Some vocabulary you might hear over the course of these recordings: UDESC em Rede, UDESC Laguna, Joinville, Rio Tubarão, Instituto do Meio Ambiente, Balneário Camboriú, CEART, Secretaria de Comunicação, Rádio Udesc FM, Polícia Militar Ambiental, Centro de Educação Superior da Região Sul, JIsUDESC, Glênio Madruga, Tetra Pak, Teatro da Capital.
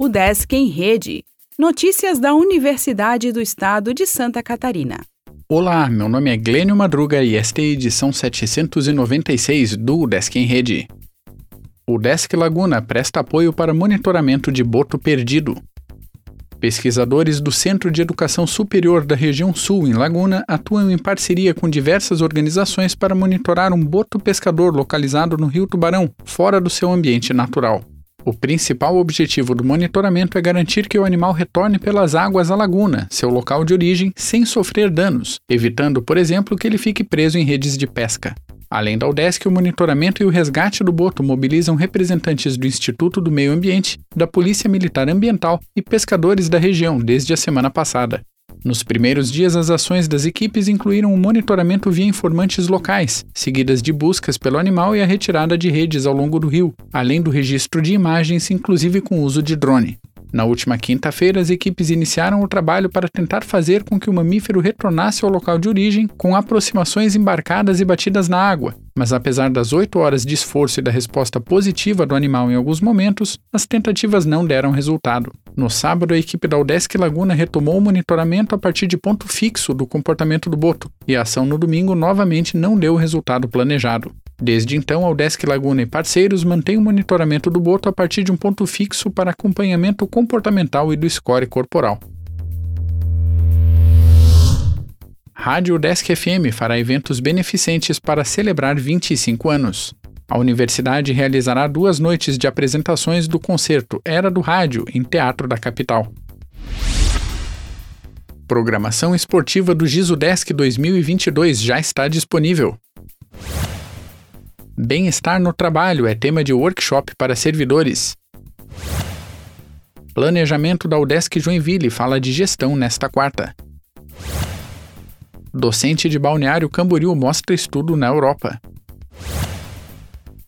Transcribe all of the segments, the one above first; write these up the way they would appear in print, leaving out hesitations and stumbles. UDESC em Rede. Notícias da Universidade do Estado de Santa Catarina. Olá, meu nome é Glênio Madruga e esta é a edição 796 do UDESC em Rede. UDESC Laguna presta apoio para monitoramento de boto perdido. Pesquisadores do Centro de Educação Superior da Região Sul, em Laguna, atuam em parceria com diversas organizações para monitorar um boto pescador localizado no Rio Tubarão, fora do seu ambiente natural. O principal objetivo do monitoramento é garantir que o animal retorne pelas águas à laguna, seu local de origem, sem sofrer danos, evitando, por exemplo, que ele fique preso em redes de pesca. Além da UDESC, o monitoramento e o resgate do boto mobilizam representantes do Instituto do Meio Ambiente, da Polícia Militar Ambiental e pescadores da região desde a semana passada. Nos primeiros dias, as ações das equipes incluíram o monitoramento via informantes locais, seguidas de buscas pelo animal e a retirada de redes ao longo do rio, além do registro de imagens, inclusive com o uso de drone. Na última quinta-feira, as equipes iniciaram o trabalho para tentar fazer com que o mamífero retornasse ao local de origem com aproximações embarcadas e batidas na água, mas apesar das 8 horas de esforço e da resposta positiva do animal em alguns momentos, as tentativas não deram resultado. No sábado, a equipe da UDESC Laguna retomou o monitoramento a partir de ponto fixo do comportamento do boto, e a ação no domingo novamente não deu o resultado planejado. Desde então, a UDESC Laguna e parceiros mantém o monitoramento do boto a partir de um ponto fixo para acompanhamento comportamental e do score corporal. Rádio Udesc FM fará eventos beneficentes para celebrar 25 anos. A universidade realizará 2 noites de apresentações do concerto Era do Rádio em Teatro da Capital. Programação esportiva do JISUDESC 2022 já está disponível. Bem-estar no trabalho é tema de workshop para servidores. Planejamento da UDESC Joinville fala de gestão nesta quarta. Docente de Balneário Camboriú mostra estudo na Europa.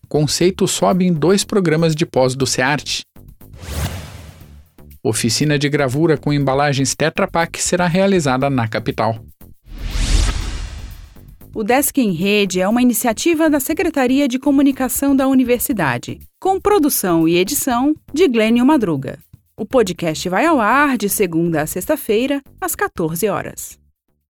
Conceito sobe em 2 programas de pós do CEART. Oficina de gravura com embalagens Tetra Pak será realizada na capital. O UDESC em Rede é uma iniciativa da Secretaria de Comunicação da Universidade, com produção e edição de Glênio Madruga. O podcast vai ao ar de segunda a sexta-feira, às 14 horas.